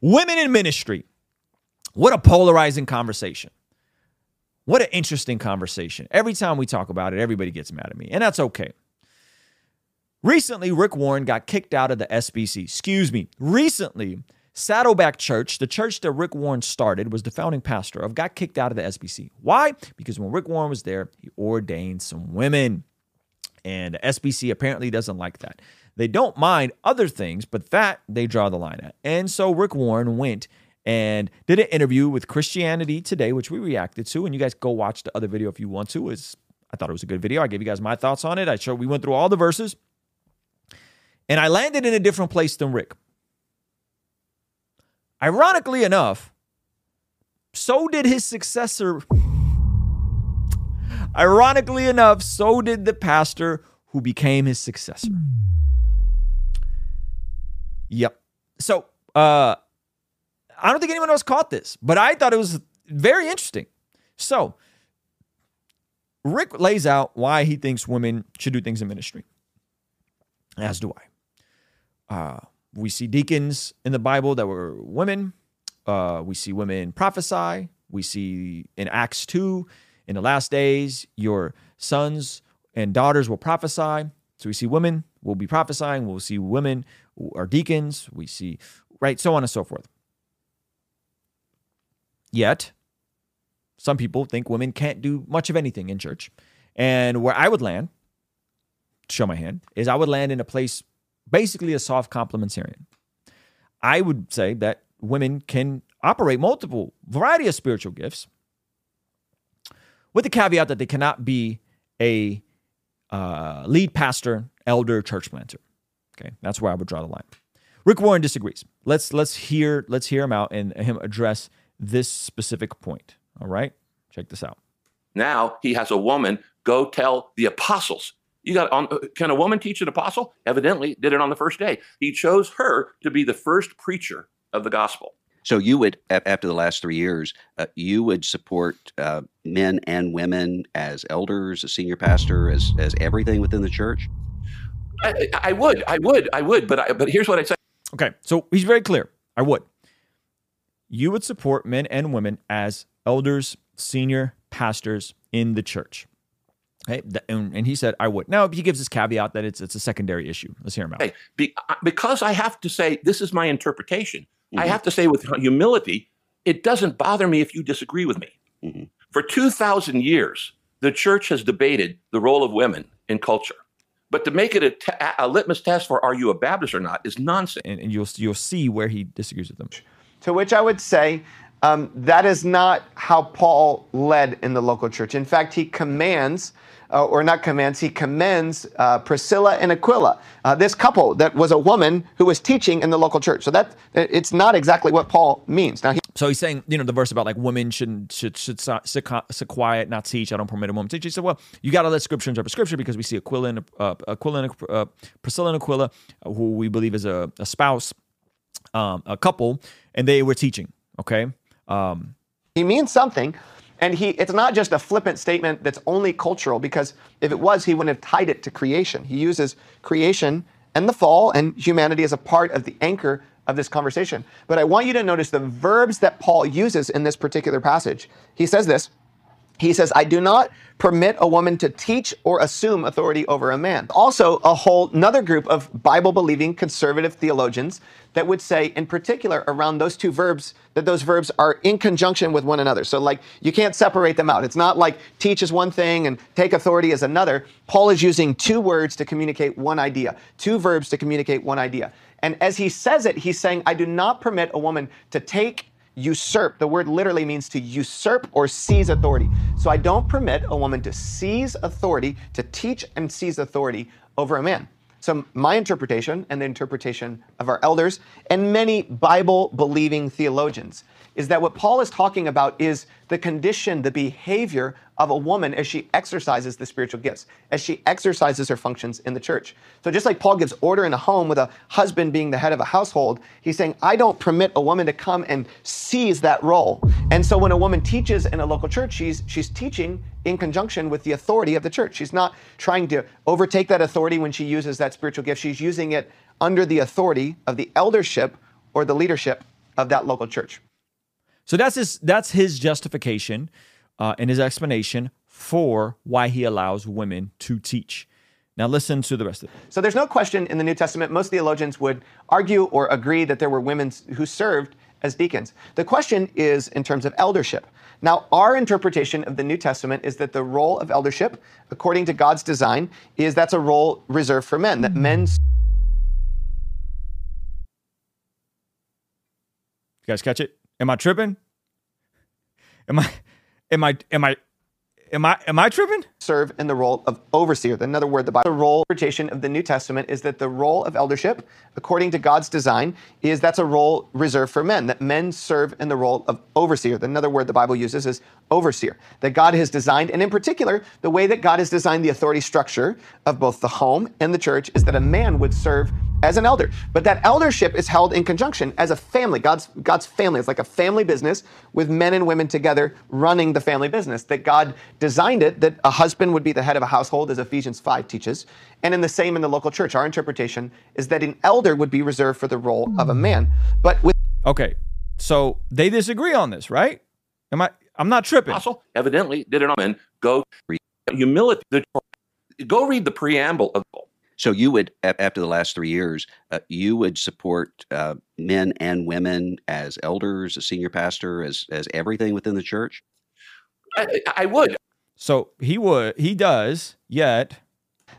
Women in ministry. What a polarizing conversation. What an interesting conversation. Every time we talk about it, everybody gets mad at me, and that's okay. Recently, Rick Warren got kicked out of the SBC. Excuse me. Recently, Saddleback Church, the church that Rick Warren started, was the founding pastor of, got kicked out of the SBC. Why? Because when Rick Warren was there, he ordained some women. And the SBC apparently doesn't like that. They don't mind other things, but that they draw the line at. And so Rick Warren went and did an interview with Christianity Today, which we reacted to. And you guys go watch the other video if you want to. I thought it was a good video. I gave you guys my thoughts on it. We went through all the verses. And I landed in a different place than Rick. Ironically enough, so did the pastor who became his successor. Yep. So I don't think anyone else caught this, but I thought it was very interesting. So Rick lays out why he thinks women should do things in ministry, as do I. We see deacons in the Bible that were women. We see women prophesy. We see in Acts 2, in the last days, your sons and daughters will prophesy. So we see women will be prophesying. We'll see women are deacons. We see, right, so on and so forth. Yet, some people think women can't do much of anything in church. And where I would land, show my hand, is I would land in a place, basically a soft complementarian. I would say that women can operate multiple variety of spiritual gifts, with the caveat that they cannot be a lead pastor, elder, church planter. Okay, that's where I would draw the line. Rick Warren disagrees. Let's hear him out and him address this specific point. All right, check this out. Now he has a woman go tell the apostles. Can a woman teach an apostle? Evidently, did it on the first day. He chose her to be the first preacher of the gospel. So you would, after the last 3 years, you would support men and women as elders, as senior pastor, as everything within the church? I would, but here's what I'd say. Okay, so he's very clear. I would. You would support men and women as elders, senior pastors in the church. Okay, and he said, I would. Now, he gives this caveat that it's a secondary issue. Let's hear him out. Hey, because I have to say, this is my interpretation. Mm-hmm. I have to say with humility, it doesn't bother me if you disagree with me. Mm-hmm. For 2,000 years, the church has debated the role of women in culture. But to make it a litmus test for are you a Baptist or not is nonsense. And you'll see where he disagrees with them. To which I would say that is not how Paul led in the local church. In fact, he commends Priscilla and Aquila, this couple that was a woman who was teaching in the local church. So that it's not exactly what Paul means. Now, so he's saying, the verse about like women should sit quiet, not teach. I don't permit a woman to teach. He said, well, you got to let scripture interpret scripture because we see Priscilla and Aquila, who we believe is a spouse, a couple, and they were teaching. Okay, he means something. And it's not just a flippant statement that's only cultural, because if it was, he wouldn't have tied it to creation. He uses creation and the fall and humanity as a part of the anchor of this conversation. But I want you to notice the verbs that Paul uses in this particular passage. He says this. He says, I do not permit a woman to teach or assume authority over a man. Also, a whole another group of Bible-believing conservative theologians that would say, in particular, around those two verbs, that those verbs are in conjunction with one another. So, like, you can't separate them out. It's not like teach is one thing and take authority is another. Paul is using two words to communicate one idea, two verbs to communicate one idea. And as he says it, he's saying, I do not permit a woman to take usurp. The word literally means to usurp or seize authority. So I don't permit a woman to seize authority, to teach and seize authority over a man. So my interpretation and the interpretation of our elders and many Bible-believing theologians is that what Paul is talking about is the condition, the behavior of a woman as she exercises the spiritual gifts, as she exercises her functions in the church. So just like Paul gives order in a home with a husband being the head of a household, he's saying, I don't permit a woman to come and seize that role. And so when a woman teaches in a local church, she's teaching in conjunction with the authority of the church. She's not trying to overtake that authority when she uses that spiritual gift. She's using it under the authority of the eldership or the leadership of that local church. So that's his justification and his explanation for why he allows women to teach. Now listen to the rest of it. So there's no question in the New Testament, most theologians would argue or agree that there were women who served as deacons. The question is in terms of eldership. Now, our interpretation of the New Testament is that the role of eldership, according to God's design, is that's a role reserved for men, that men... You guys catch it? Am I tripping? Am I tripping? Serve in the role of overseer. Another word, the Bible. The role interpretation of the New Testament is that the role of eldership, according to God's design, is that's a role reserved for men, that men serve in the role of overseer. Another word the Bible uses is overseer, that God has designed, and in particular, the way that God has designed the authority structure of both the home and the church is that a man would serve as an elder. But that eldership is held in conjunction as a family. God's family. It's like a family business with men and women together running the family business, that God designed it, that a husband would be the head of a household, as Ephesians 5 teaches. And in the same in the local church, our interpretation is that an elder would be reserved for the role of a man. But with... Okay, so they disagree on this, right? I'm not tripping. Apostle evidently did it on men. Go read humility. Go read the preamble of... So you would, after the last 3 years, you would support men and women as elders, as senior pastor, as everything within the church? I would. So he does, yet...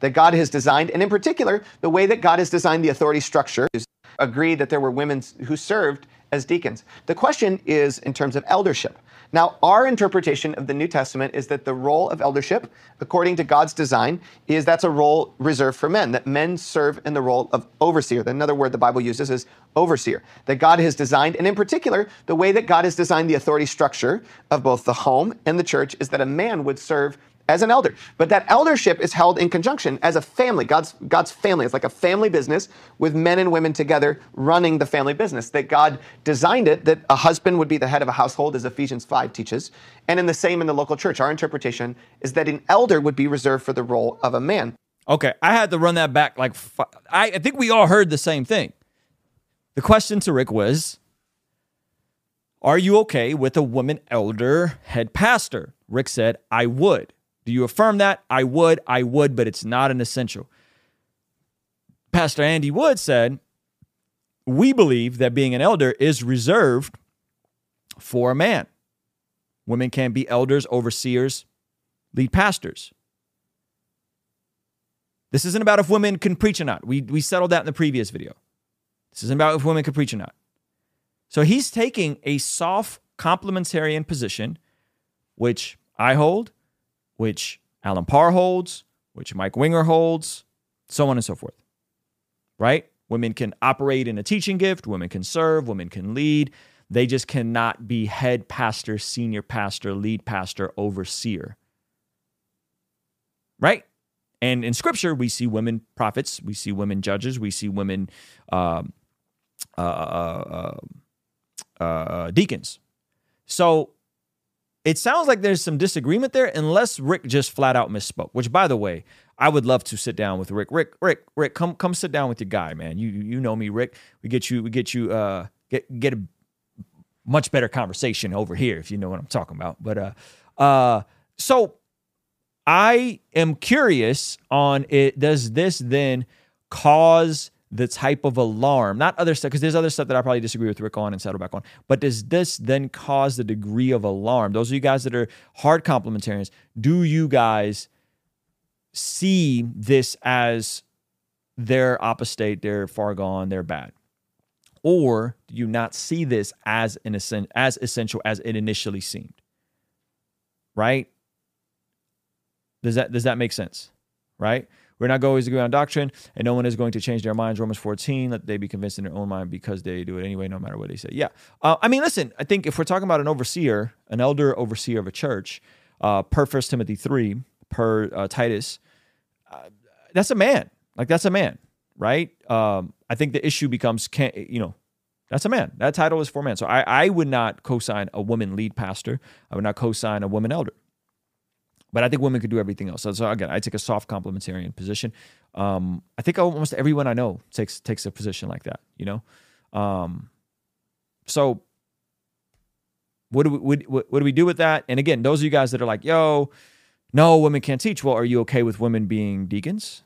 That God has designed, and in particular, the way that God has designed the authority structure, is agreed that there were women who served as deacons. The question is in terms of eldership. Now, our interpretation of the New Testament is that the role of eldership, according to God's design, is that's a role reserved for men, that men serve in the role of overseer. Another word the Bible uses is overseer, that God has designed, and in particular, the way that God has designed the authority structure of both the home and the church is that a man would serve as an elder. But that eldership is held in conjunction as a family. God's family. It's like a family business with men and women together running the family business, that God designed it, that a husband would be the head of a household, as Ephesians 5 teaches. And in the same in the local church, our interpretation is that an elder would be reserved for the role of a man. Okay, I had to run that back. Like, I think we all heard the same thing. The question to Rick was, are you okay with a woman elder head pastor? Rick said, I would. Do you affirm that? I would, but it's not an essential. Pastor Andy Wood said, we believe that being an elder is reserved for a man. Women can be elders, overseers, lead pastors. This isn't about if women can preach or not. We settled that in the previous video. This isn't about if women can preach or not. So he's taking a soft complementarian position, which I hold, which Alan Parr holds, which Mike Winger holds, so on and so forth, right? Women can operate in a teaching gift. Women can serve. Women can lead. They just cannot be head pastor, senior pastor, lead pastor, overseer, right? And in Scripture, we see women prophets. We see women judges. We see women deacons. So it sounds like there's some disagreement there, unless Rick just flat out misspoke, which, by the way, I would love to sit down with Rick. Rick, come sit down with your guy, man. You know me, Rick. We get a much better conversation over here, if you know what I'm talking about. But so I am curious on it. Does this then cause the type of alarm, not other stuff, because there's other stuff that I probably disagree with Rick on and Saddleback on, but does this then cause the degree of alarm? Those of you guys that are hard complementarians, do you guys see this as they're apostate, they're far gone, they're bad? Or do you not see this as as essential as it initially seemed? Right? Does that make sense? Right? We're not always agree on doctrine, and no one is going to change their minds. Romans 14, let they be convinced in their own mind because they do it anyway, no matter what they say. Yeah. I mean, listen, I think if we're talking about an overseer, an elder overseer of a church, per 1 Timothy 3, per Titus, that's a man. Like, that's a man, right? I think the issue becomes, that's a man. That title is for a man. So I would not co-sign a woman lead pastor. I would not co-sign a woman elder. But I think women could do everything else. So again, I take a soft complementarian position. I think almost everyone I know takes a position like that, you know? So what do we do with that? And again, those of you guys that are like, yo, no, women can't teach. Well, are you okay with women being deacons?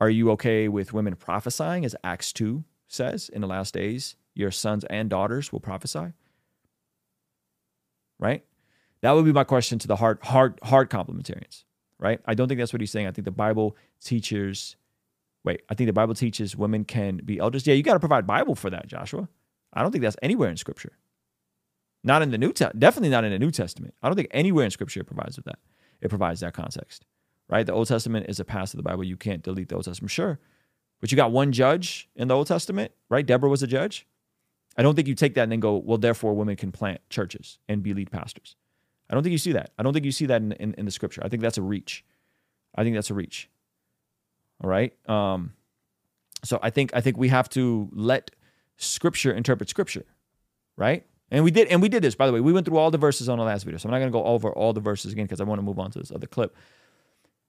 Are you okay with women prophesying? As Acts 2 says, in the last days, your sons and daughters will prophesy. Right? That would be my question to the hard complementarians. Right? I don't think that's what he's saying. I think the Bible teaches... Wait, I think the Bible teaches women can be elders. Yeah, you got to provide Bible for that, Joshua. I don't think that's anywhere in Scripture. Not in the New Testament. Definitely not in the New Testament. I don't think anywhere in Scripture it provides with that. It provides that context, right? The Old Testament is a past of the Bible. You can't delete the Old Testament, sure. But you got one judge in the Old Testament, right? Deborah was a judge. I don't think you take that and then go, well, therefore women can plant churches and be lead pastors. I don't think you see that. I don't think you see that in the Scripture. I think that's a reach. I think that's a reach. All right. So I think we have to let Scripture interpret Scripture, right? And we did this, by the way. We went through all the verses on the last video, so I'm not going to go over all the verses again because I want to move on to this other clip.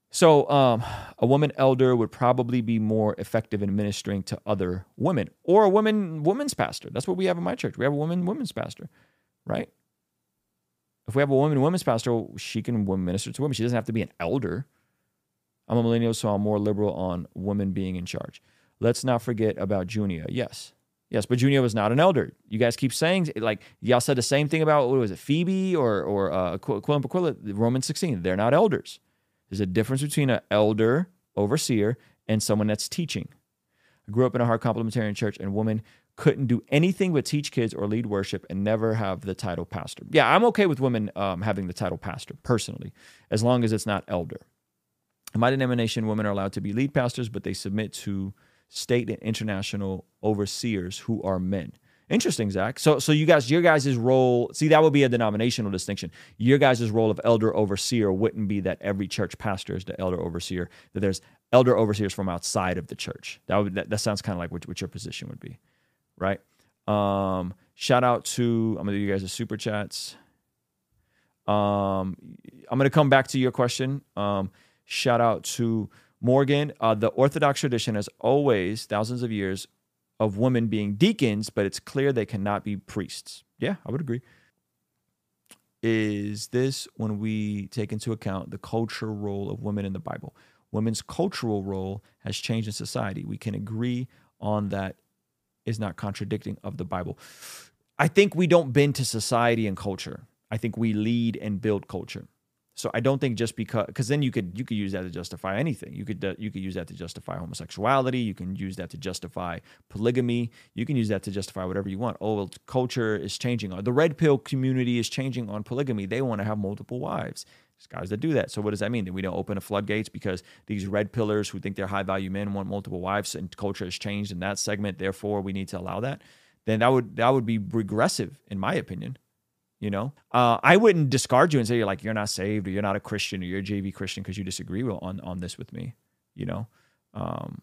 So a woman elder would probably be more effective in ministering to other women, or a woman's pastor. That's what we have in my church. We have a women's pastor, right? If we have a women's pastor, she can minister to women. She doesn't have to be an elder. I'm a millennial, so I'm more liberal on women being in charge. Let's not forget about Junia. Yes, but Junia was not an elder. You guys keep saying, like, y'all said the same thing about, what was it, Phoebe or Aquila, Romans 16. They're not elders. There's a difference between an elder, overseer, and someone that's teaching. I grew up in a hard complementarian church, and women couldn't do anything but teach kids or lead worship and never have the title pastor. Yeah, I'm okay with women having the title pastor, personally, as long as it's not elder. In my denomination, women are allowed to be lead pastors, but they submit to state and international overseers who are men. Interesting, Zach. So you guys, your guys' role, see, that would be a denominational distinction. Your guys' role of elder overseer wouldn't be that every church pastor is the elder overseer, that there's elder overseers from outside of the church. That sounds kind of like what your position would be, right? Shout out to, I'm going to do you guys a super chats. I'm going to come back to your question. Shout out to Morgan. The Orthodox tradition has always thousands of years of women being deacons, but it's clear they cannot be priests. Yeah, I would agree. Is this when we take into account the cultural role of women in the Bible? Women's cultural role has changed in society. We can agree on that is not contradicting of the Bible. I think we don't bend to society and culture. I think we lead and build culture. So I don't think just because then you could use that to justify anything. You could use that to justify homosexuality. You can use that to justify polygamy. You can use that to justify whatever you want. Oh, well, culture is changing. The red pill community is changing on polygamy. They want to have multiple wives. There's guys that do that. So what does that mean? That we don't open the floodgates because these red pillars who think they're high-value men want multiple wives and culture has changed in that segment, therefore we need to allow that? Then that would be regressive, in my opinion. You know, I wouldn't discard you and say you're not saved or you're not a Christian or you're a JV Christian because you disagree on this with me. You know, 1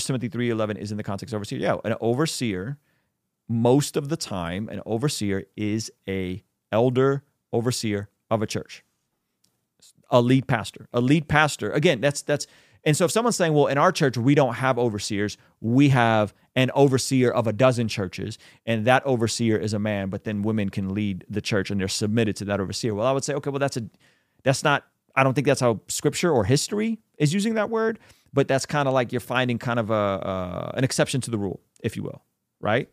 Timothy 3:11 is in the context of overseer. Yeah, an overseer, most of the time, an overseer is a elder overseer of a church, a lead pastor. Again, that's. And so if someone's saying, well, in our church, we don't have overseers, we have an overseer of a dozen churches, and that overseer is a man, but then women can lead the church and they're submitted to that overseer. Well, I would say, okay, well, that's not, I don't think that's how Scripture or history is using that word, but that's kind of like you're finding kind of an exception to the rule, if you will, right?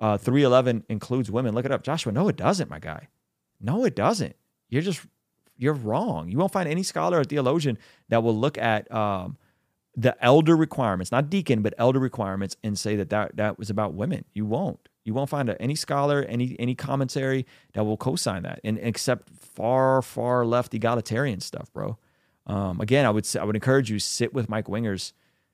3:11 includes women. Look it up. Joshua, no, it doesn't, my guy. No, it doesn't. You're wrong. You won't find any scholar or theologian that will look at the elder requirements, not deacon, but elder requirements, and say that was about women. You won't find any scholar, any commentary that will co-sign that, and except far, far left egalitarian stuff, bro. Again, I would encourage you, sit with Mike Winger's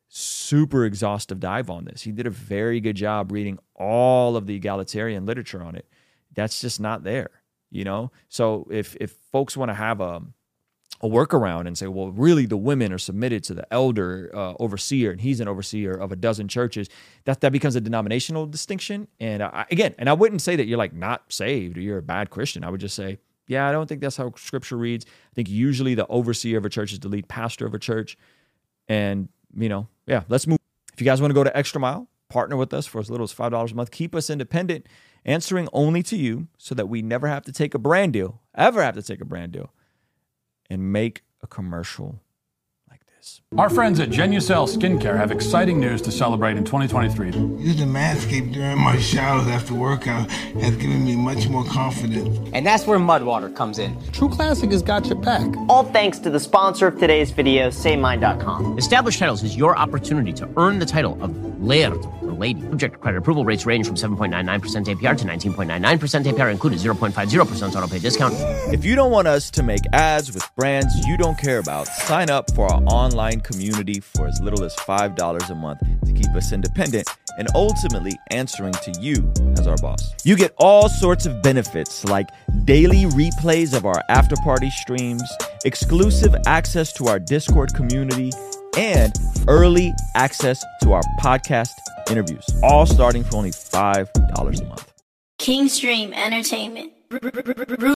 super exhaustive dive on this. He did a very good job reading all of the egalitarian literature on it. That's just not there. You know, so if folks want to have a workaround and say, well, really the women are submitted to the elder overseer, and he's an overseer of a dozen churches, that becomes a denominational distinction. And I wouldn't say that you're like not saved or you're a bad Christian. I would just say, yeah, I don't think that's how Scripture reads. I think usually the overseer of a church is the lead pastor of a church. And, you know, yeah, let's move. If you guys want to go to Extra Mile, Partner with us for as little as $5 a month. Keep us independent, answering only to you so that we never have to take a brand deal, ever have to take a brand deal, and make a commercial like this. Our friends at GenuCell Skincare have exciting news to celebrate in 2023. Using Manscaped during my showers after workout has given me much more confidence. And that's where Mudwater comes in. True Classic has got your back. All thanks to the sponsor of today's video, SameMind.com. Established Titles is your opportunity to earn the title of Laird. Lady. Subject to credit approval, rates range from 7.99% APR to 19.99% APR, included 0.50% auto pay discount. If you don't want us to make ads with brands you don't care about, sign up for our online community for as little as $5 a month to keep us independent and ultimately answering to you as our boss. You get all sorts of benefits like daily replays of our after-party streams, exclusive access to our Discord community, and early access to our podcast interviews, all starting for only $5 a month. Kingstream Entertainment.